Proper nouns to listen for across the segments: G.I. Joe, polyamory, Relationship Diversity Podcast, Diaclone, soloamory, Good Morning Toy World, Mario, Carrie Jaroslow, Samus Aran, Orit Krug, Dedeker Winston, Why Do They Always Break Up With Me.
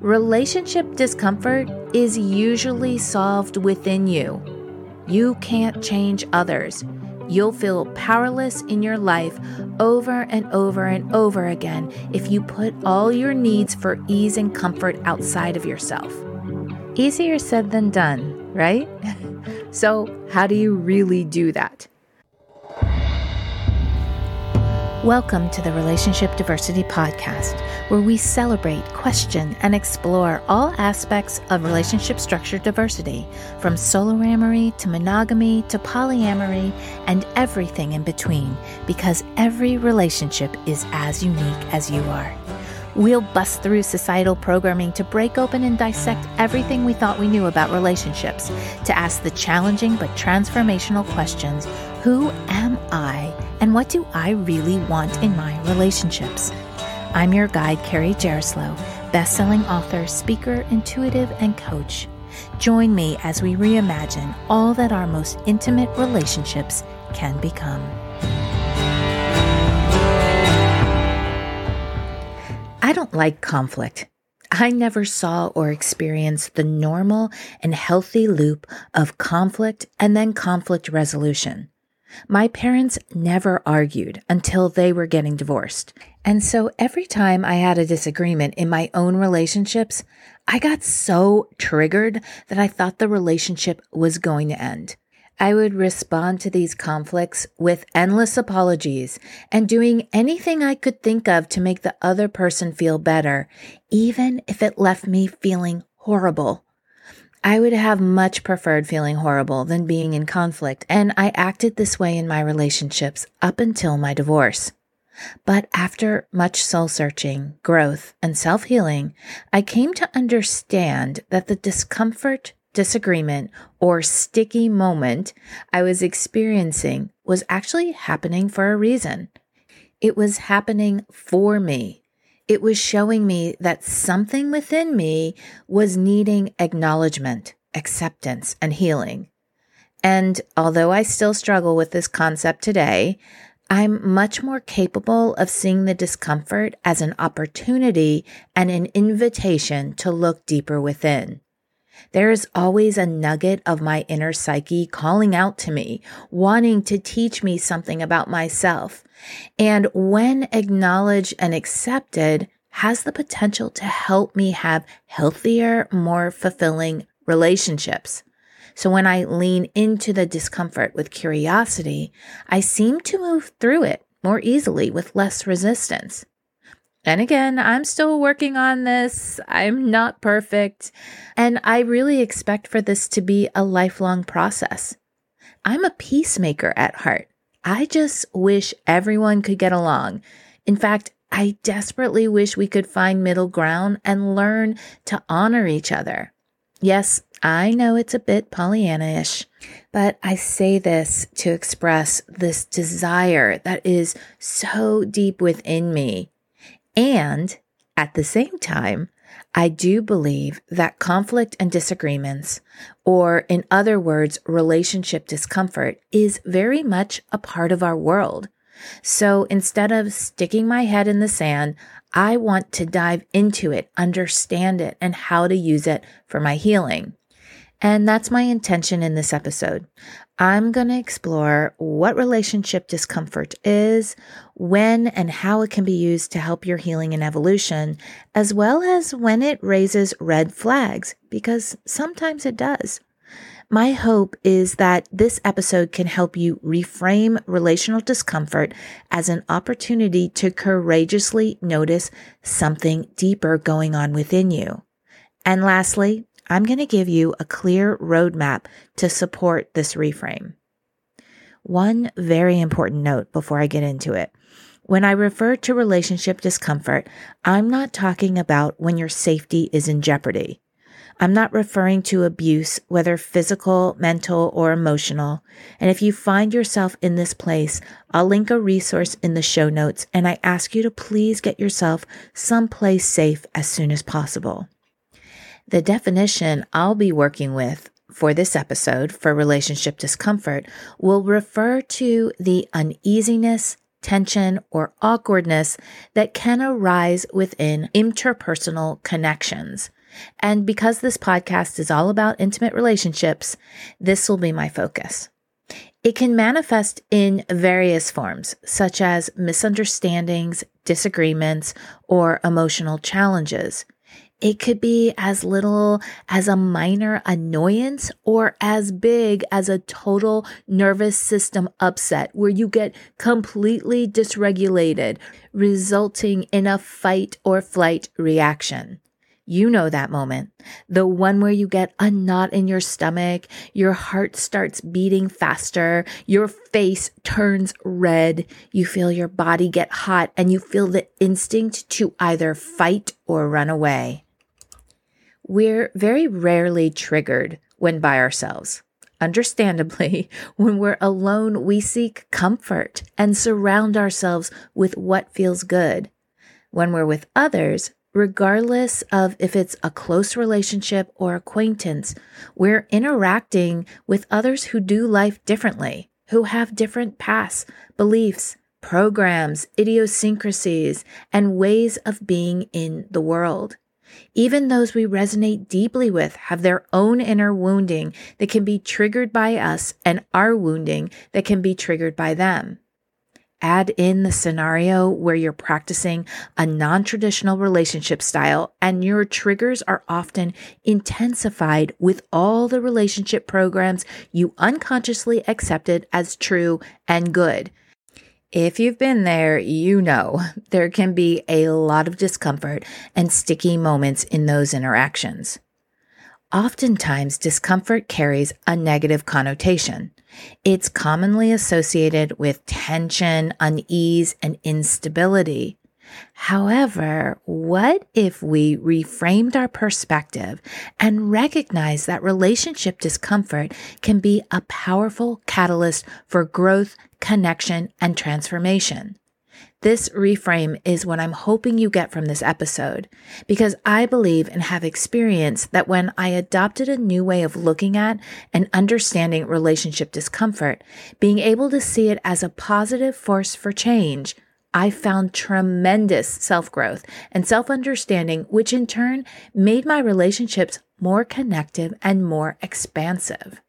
Relationship discomfort is usually solved within you. You can't change others. You'll feel powerless in your life over and over and over again if you put all your needs for ease and comfort outside of yourself. Easier said than done, right? So, how do you really do that? Welcome to the Relationship Diversity Podcast, where we celebrate, question, and explore all aspects of relationship structure diversity, from soloamory to monogamy to polyamory and everything in between, because every relationship is as unique as you are. We'll bust through societal programming to break open and dissect everything we thought we knew about relationships, to ask the challenging but transformational questions, who am I, and what do I really want in my relationships? I'm your guide, Carrie Jaroslow, best-selling author, speaker, intuitive, and coach. Join me as we reimagine all that our most intimate relationships can become. I don't like conflict. I never saw or experienced the normal and healthy loop of conflict and then conflict resolution. My parents never argued until they were getting divorced. And so every time I had a disagreement in my own relationships, I got so triggered that I thought the relationship was going to end. I would respond to these conflicts with endless apologies and doing anything I could think of to make the other person feel better, even if it left me feeling horrible. I would have much preferred feeling horrible than being in conflict, and I acted this way in my relationships up until my divorce. But after much soul-searching, growth, and self-healing, I came to understand that the discomfort, disagreement, or sticky moment I was experiencing was actually happening for a reason. It was happening for me. It was showing me that something within me was needing acknowledgement, acceptance, and healing. And although I still struggle with this concept today, I'm much more capable of seeing the discomfort as an opportunity and an invitation to look deeper within. There is always a nugget of my inner psyche calling out to me, wanting to teach me something about myself. And when acknowledged and accepted, has the potential to help me have healthier, more fulfilling relationships. So when I lean into the discomfort with curiosity, I seem to move through it more easily with less resistance. And again, I'm still working on this. I'm not perfect. And I really expect for this to be a lifelong process. I'm a peacemaker at heart. I just wish everyone could get along. In fact, I desperately wish we could find middle ground and learn to honor each other. Yes, I know it's a bit Pollyanna-ish, but I say this to express this desire that is so deep within me. And at the same time, I do believe that conflict and disagreements, or in other words, relationship discomfort, is very much a part of our world. So instead of sticking my head in the sand, I want to dive into it, understand it, and how to use it for my healing. And that's my intention in this episode. I'm going to explore what relationship discomfort is, when and how it can be used to help your healing and evolution, as well as when it raises red flags, because sometimes it does. My hope is that this episode can help you reframe relational discomfort as an opportunity to courageously notice something deeper going on within you. And lastly, I'm going to give you a clear roadmap to support this reframe. One very important note before I get into it. When I refer to relationship discomfort, I'm not talking about when your safety is in jeopardy. I'm not referring to abuse, whether physical, mental, or emotional. And if you find yourself in this place, I'll link a resource in the show notes, and I ask you to please get yourself someplace safe as soon as possible. The definition I'll be working with for this episode for relationship discomfort will refer to the uneasiness, tension, or awkwardness that can arise within interpersonal connections. And because this podcast is all about intimate relationships, this will be my focus. It can manifest in various forms, such as misunderstandings, disagreements, or emotional challenges. It could be as little as a minor annoyance or as big as a total nervous system upset where you get completely dysregulated, resulting in a fight or flight reaction. You know that moment, the one where you get a knot in your stomach, your heart starts beating faster, your face turns red, you feel your body get hot, and you feel the instinct to either fight or run away. We're very rarely triggered when by ourselves. Understandably, when we're alone, we seek comfort and surround ourselves with what feels good. When we're with others, regardless of if it's a close relationship or acquaintance, we're interacting with others who do life differently, who have different paths, beliefs, programs, idiosyncrasies, and ways of being in the world. Even those we resonate deeply with have their own inner wounding that can be triggered by us and our wounding that can be triggered by them. Add in the scenario where you're practicing a non-traditional relationship style and your triggers are often intensified with all the relationship programs you unconsciously accepted as true and good. If you've been there, you know there can be a lot of discomfort and sticky moments in those interactions. Oftentimes, discomfort carries a negative connotation. It's commonly associated with tension, unease, and instability. However, what if we reframed our perspective and recognized that relationship discomfort can be a powerful catalyst for growth, connection, and transformation? This reframe is what I'm hoping you get from this episode, because I believe and have experienced that when I adopted a new way of looking at and understanding relationship discomfort, being able to see it as a positive force for change, I found tremendous self-growth and self-understanding, which in turn made my relationships more connective and more expansive.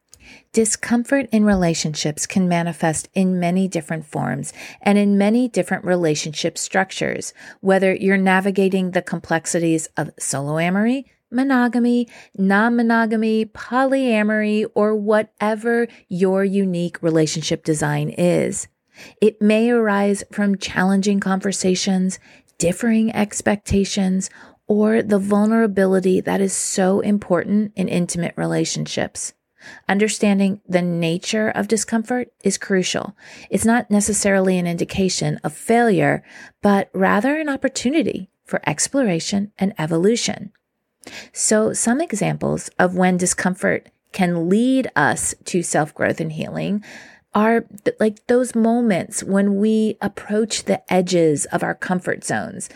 Discomfort in relationships can manifest in many different forms and in many different relationship structures, whether you're navigating the complexities of soloamory, monogamy, non-monogamy, polyamory, or whatever your unique relationship design is. It may arise from challenging conversations, differing expectations, or the vulnerability that is so important in intimate relationships. Understanding the nature of discomfort is crucial. It's not necessarily an indication of failure, but rather an opportunity for exploration and evolution. So, some examples of when discomfort can lead us to self-growth and healing are like those moments when we approach the edges of our comfort zones,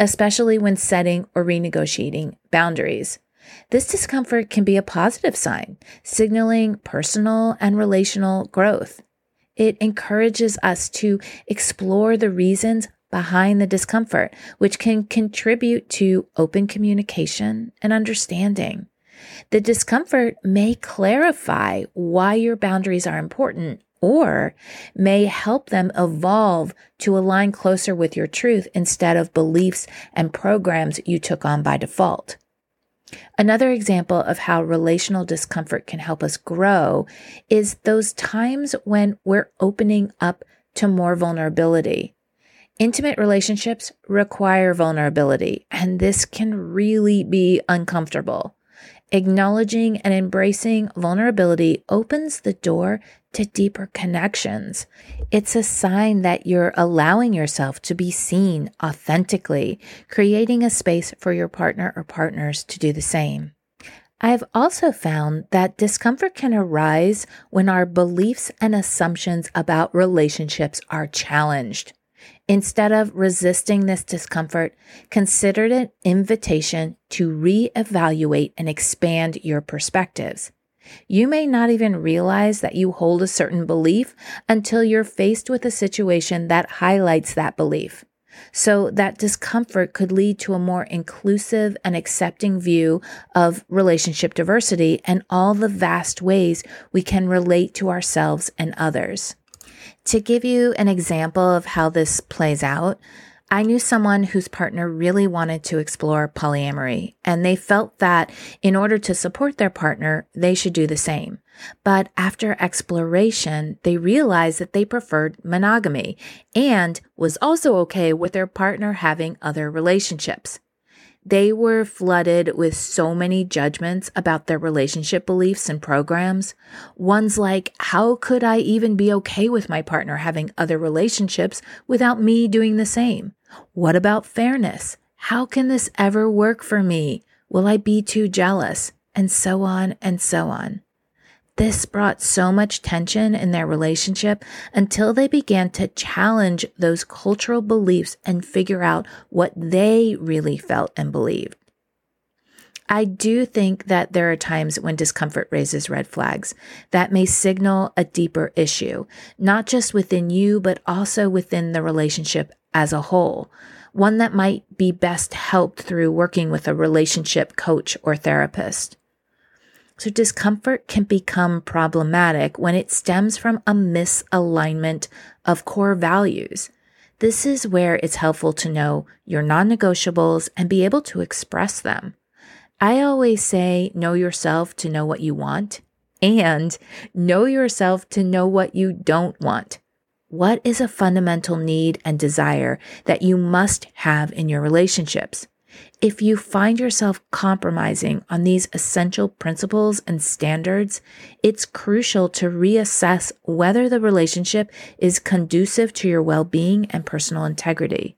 especially when setting or renegotiating boundaries. This discomfort can be a positive sign, signaling personal and relational growth. It encourages us to explore the reasons behind the discomfort, which can contribute to open communication and understanding. The discomfort may clarify why your boundaries are important or may help them evolve to align closer with your truth instead of beliefs and programs you took on by default. Another example of how relational discomfort can help us grow is those times when we're opening up to more vulnerability. Intimate relationships require vulnerability, and this can really be uncomfortable. Acknowledging and embracing vulnerability opens the door to deeper connections. It's a sign that you're allowing yourself to be seen authentically, creating a space for your partner or partners to do the same. I've also found that discomfort can arise when our beliefs and assumptions about relationships are challenged. Instead of resisting this discomfort, consider it an invitation to reevaluate and expand your perspectives. You may not even realize that you hold a certain belief until you're faced with a situation that highlights that belief. So that discomfort could lead to a more inclusive and accepting view of relationship diversity and all the vast ways we can relate to ourselves and others. To give you an example of how this plays out, I knew someone whose partner really wanted to explore polyamory, and they felt that in order to support their partner, they should do the same. But after exploration, they realized that they preferred monogamy and was also okay with their partner having other relationships. They were flooded with so many judgments about their relationship beliefs and programs. Ones like, how could I even be okay with my partner having other relationships without me doing the same? What about fairness? How can this ever work for me? Will I be too jealous? And so on and so on. This brought so much tension in their relationship until they began to challenge those cultural beliefs and figure out what they really felt and believed. I do think that there are times when discomfort raises red flags that may signal a deeper issue, not just within you, but also within the relationship as a whole, one that might be best helped through working with a relationship coach or therapist. So discomfort can become problematic when it stems from a misalignment of core values. This is where it's helpful to know your non-negotiables and be able to express them. I always say, know yourself to know what you want, and know yourself to know what you don't want. What is a fundamental need and desire that you must have in your relationships? If you find yourself compromising on these essential principles and standards, it's crucial to reassess whether the relationship is conducive to your well-being and personal integrity.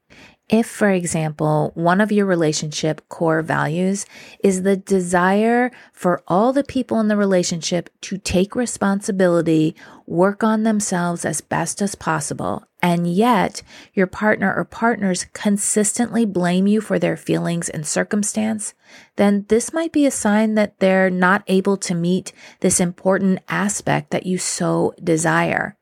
If, for example, one of your relationship core values is the desire for all the people in the relationship to take responsibility, work on themselves as best as possible, and yet your partner or partners consistently blame you for their feelings and circumstance, then this might be a sign that they're not able to meet this important aspect that you so desire.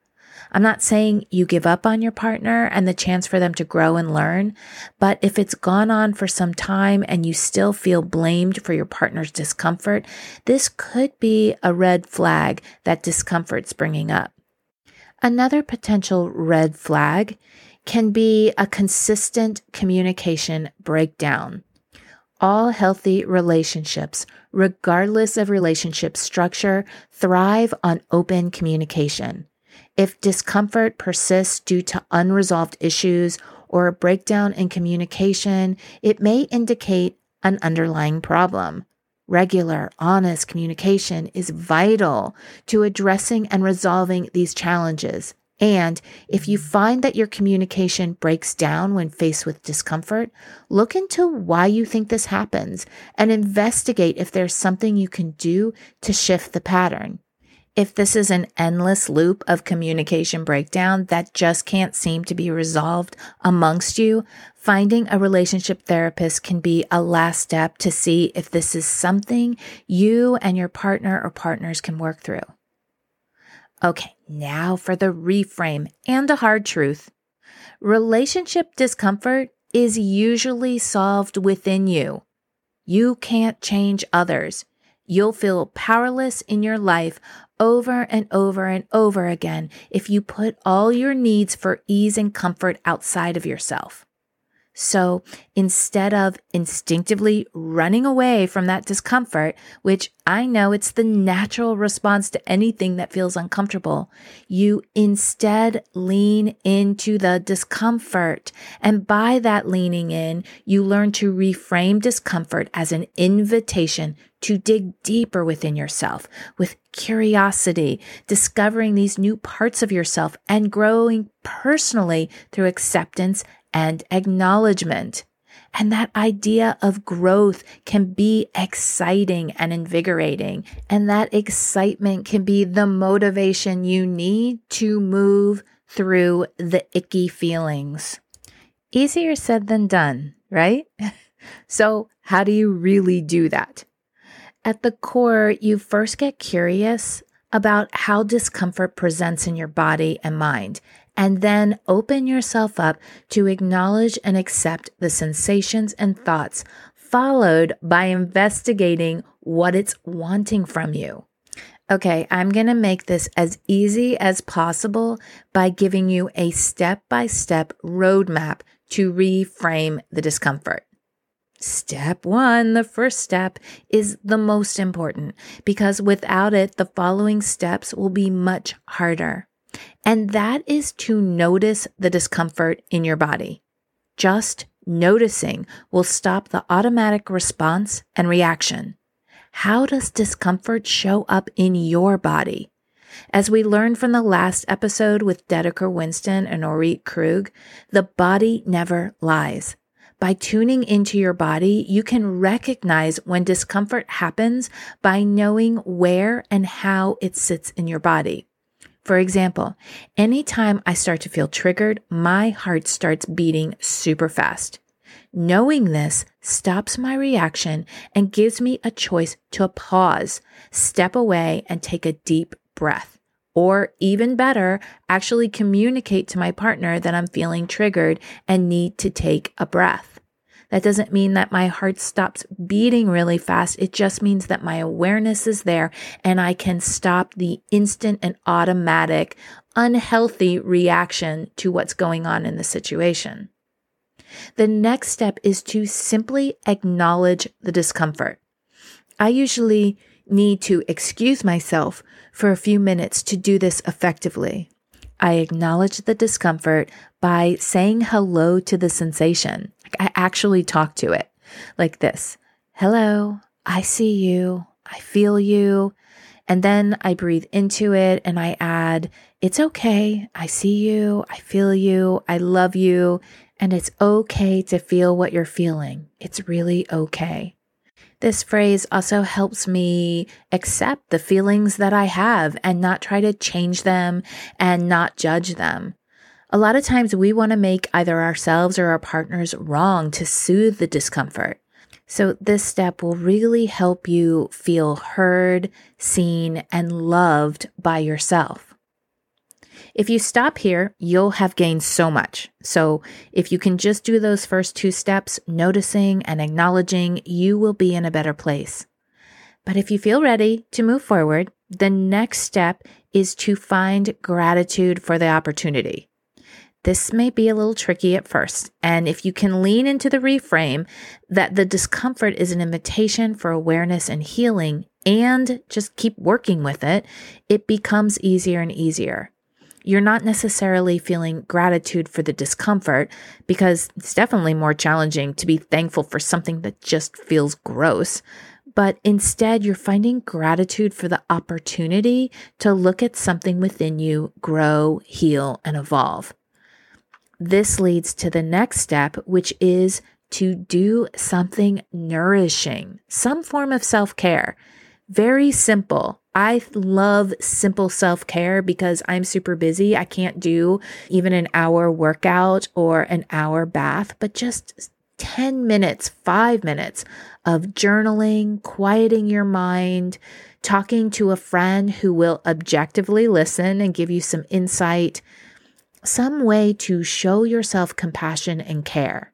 I'm not saying you give up on your partner and the chance for them to grow and learn, but if it's gone on for some time and you still feel blamed for your partner's discomfort, this could be a red flag that discomfort's bringing up. Another potential red flag can be a consistent communication breakdown. All healthy relationships, regardless of relationship structure, thrive on open communication. If discomfort persists due to unresolved issues or a breakdown in communication, it may indicate an underlying problem. Regular, honest communication is vital to addressing and resolving these challenges. And if you find that your communication breaks down when faced with discomfort, look into why you think this happens and investigate if there's something you can do to shift the pattern. If this is an endless loop of communication breakdown that just can't seem to be resolved amongst you, finding a relationship therapist can be a last step to see if this is something you and your partner or partners can work through. Okay, now for the reframe and a hard truth. Relationship discomfort is usually solved within you. You can't change others. You'll feel powerless in your life over and over and over again if you put all your needs for ease and comfort outside of yourself. So instead of instinctively running away from that discomfort, which I know it's the natural response to anything that feels uncomfortable, you instead lean into the discomfort. And by that leaning in, you learn to reframe discomfort as an invitation to dig deeper within yourself with curiosity, discovering these new parts of yourself and growing personally through acceptance and acknowledgement. And that idea of growth can be exciting and invigorating. And that excitement can be the motivation you need to move through the icky feelings. Easier said than done, right? So how do you really do that? At the core, you first get curious about how discomfort presents in your body and mind, and then open yourself up to acknowledge and accept the sensations and thoughts, followed by investigating what it's wanting from you. Okay, I'm going to make this as easy as possible by giving you a step-by-step roadmap to reframe the discomfort. Step one, the first step, is the most important because without it, the following steps will be much harder. And that is to notice the discomfort in your body. Just noticing will stop the automatic response and reaction. How does discomfort show up in your body? As we learned from the last episode with Dedeker Winston and Orit Krug, the body never lies. By tuning into your body, you can recognize when discomfort happens by knowing where and how it sits in your body. For example, anytime I start to feel triggered, my heart starts beating super fast. Knowing this stops my reaction and gives me a choice to pause, step away, and take a deep breath. Or even better, actually communicate to my partner that I'm feeling triggered and need to take a breath. That doesn't mean that my heart stops beating really fast. It just means that my awareness is there and I can stop the instant and automatic, unhealthy reaction to what's going on in the situation. The next step is to simply acknowledge the discomfort. I usually need to excuse myself for a few minutes to do this effectively. I acknowledge the discomfort by saying hello to the sensation. I actually talk to it like this. Hello, I see you, I feel you. And then I breathe into it and I add, it's okay, I see you, I feel you, I love you, and it's okay to feel what you're feeling. It's really okay. This phrase also helps me accept the feelings that I have and not try to change them and not judge them. A lot of times we want to make either ourselves or our partners wrong to soothe the discomfort. So this step will really help you feel heard, seen, and loved by yourself. If you stop here, you'll have gained so much. So if you can just do those first two steps, noticing and acknowledging, you will be in a better place. But if you feel ready to move forward, the next step is to find gratitude for the opportunity. This may be a little tricky at first, and if you can lean into the reframe that the discomfort is an invitation for awareness and healing and just keep working with it, it becomes easier and easier. You're not necessarily feeling gratitude for the discomfort because it's definitely more challenging to be thankful for something that just feels gross, but instead you're finding gratitude for the opportunity to look at something within you, grow, heal, and evolve. This leads to the next step, which is to do something nourishing, some form of self-care. Very simple. I love simple self-care because I'm super busy. I can't do even an hour workout or an hour bath, but just 10 minutes, 5 minutes of journaling, quieting your mind, talking to a friend who will objectively listen and give you some insight, some way to show yourself compassion and care.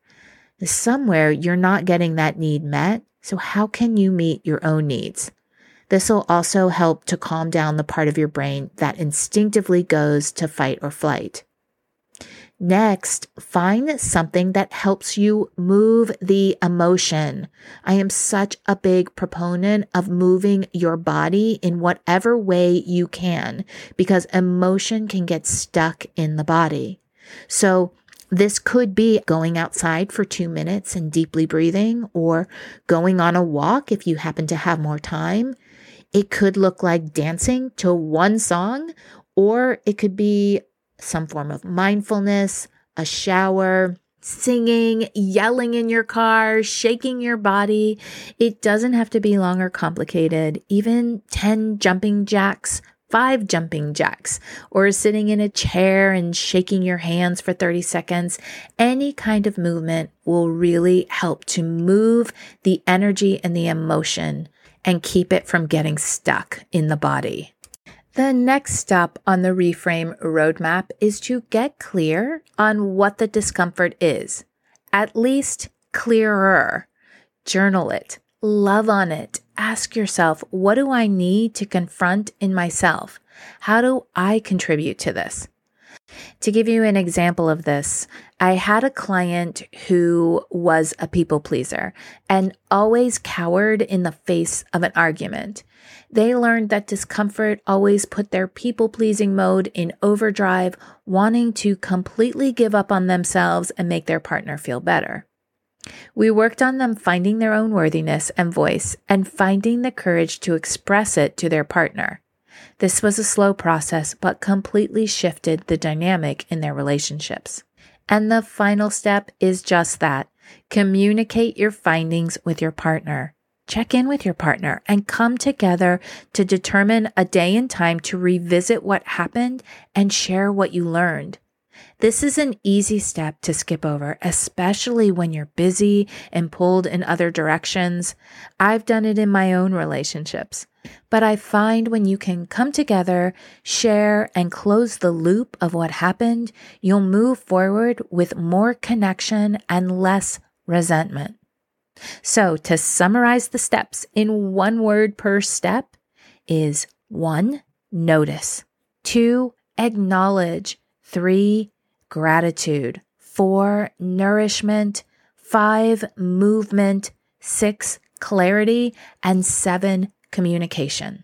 Somewhere you're not getting that need met, so how can you meet your own needs? This will also help to calm down the part of your brain that instinctively goes to fight or flight. Next, find something that helps you move the emotion. I am such a big proponent of moving your body in whatever way you can because emotion can get stuck in the body. So this could be going outside for 2 minutes and deeply breathing or going on a walk if you happen to have more time. It could look like dancing to one song, or it could be some form of mindfulness, a shower, singing, yelling in your car, shaking your body. It doesn't have to be long or complicated. Even 10 jumping jacks, 5 jumping jacks, or sitting in a chair and shaking your hands for 30 seconds. Any kind of movement will really help to move the energy and the emotion and keep it from getting stuck in the body. The next step on the reframe roadmap is to get clear on what the discomfort is, at least clearer. Journal it, love on it, ask yourself, what do I need to confront in myself? How do I contribute to this? To give you an example of this, I had a client who was a people pleaser and always cowered in the face of an argument. They learned that discomfort always put their people pleasing mode in overdrive, wanting to completely give up on themselves and make their partner feel better. We worked on them finding their own worthiness and voice and finding the courage to express it to their partner. This was a slow process, but completely shifted the dynamic in their relationships. And the final step is just that. Communicate your findings with your partner. Check in with your partner and come together to determine a day and time to revisit what happened and share what you learned. This is an easy step to skip over, especially when you're busy and pulled in other directions. I've done it in my own relationships. But I find when you can come together, share, and close the loop of what happened, you'll move forward with more connection and less resentment. So to summarize the steps in one word per step is 1, notice, 2, acknowledge, 3, gratitude, 4, nourishment, 5, movement, 6, clarity, and 7, communication.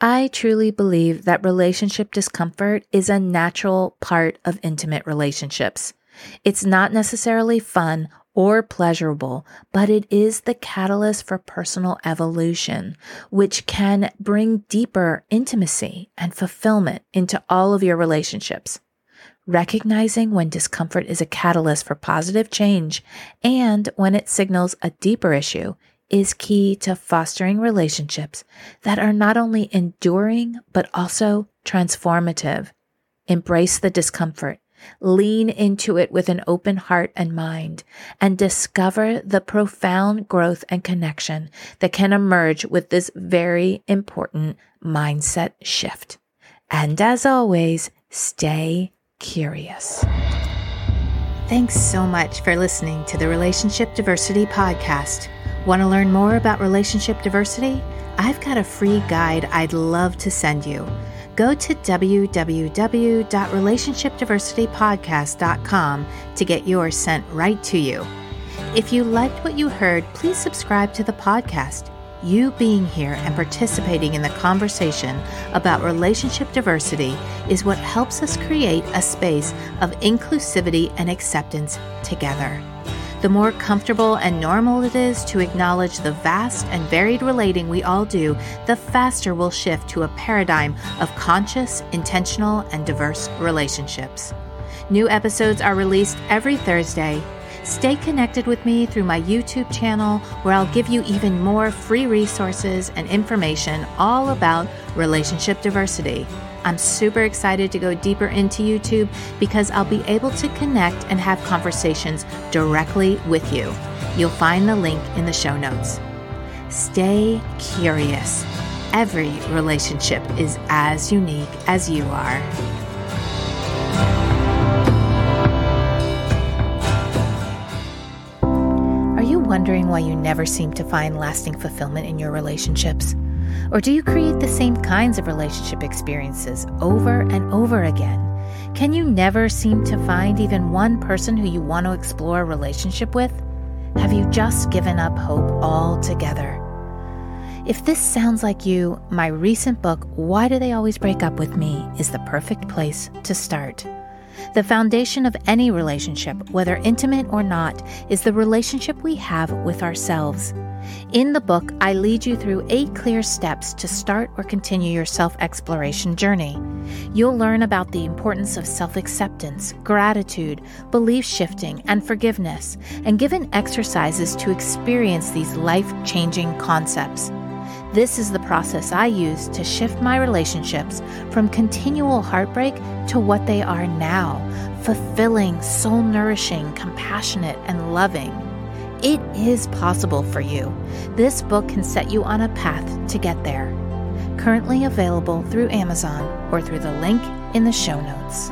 I truly believe that relationship discomfort is a natural part of intimate relationships. It's not necessarily fun or pleasurable, but it is the catalyst for personal evolution, which can bring deeper intimacy and fulfillment into all of your relationships. Recognizing when discomfort is a catalyst for positive change and when it signals a deeper issue is key to fostering relationships that are not only enduring, but also transformative. Embrace the discomfort, lean into it with an open heart and mind, and discover the profound growth and connection that can emerge with this very important mindset shift. And as always, stay curious. Thanks so much for listening to the Relationship Diversity Podcast. Want to learn more about relationship diversity? I've got a free guide I'd love to send you. Go to www.relationshipdiversitypodcast.com to get yours sent right to you. If you liked what you heard, please subscribe to the podcast. You being here and participating in the conversation about relationship diversity is what helps us create a space of inclusivity and acceptance together. The more comfortable and normal it is to acknowledge the vast and varied relating we all do, the faster we'll shift to a paradigm of conscious, intentional, and diverse relationships. New episodes are released every Thursday. Stay connected with me through my YouTube channel, where I'll give you even more free resources and information all about relationship diversity. I'm super excited to go deeper into YouTube because I'll be able to connect and have conversations directly with you. You'll find the link in the show notes. Stay curious. Every relationship is as unique as you are. Wondering why you never seem to find lasting fulfillment in your relationships? Or do you create the same kinds of relationship experiences over and over again? Can you never seem to find even one person who you want to explore a relationship with? Have you just given up hope altogether? If this sounds like you, my recent book, Why Do They Always Break Up With Me, is the perfect place to start. The foundation of any relationship, whether intimate or not, is the relationship we have with ourselves. In the book, I lead you through 8 clear steps to start or continue your self-exploration journey. You'll learn about the importance of self-acceptance, gratitude, belief shifting, and forgiveness, and given exercises to experience these life-changing concepts. This is the process I use to shift my relationships from continual heartbreak to what they are now, fulfilling, soul-nourishing, compassionate, and loving. It is possible for you. This book can set you on a path to get there. Currently available through Amazon or through the link in the show notes.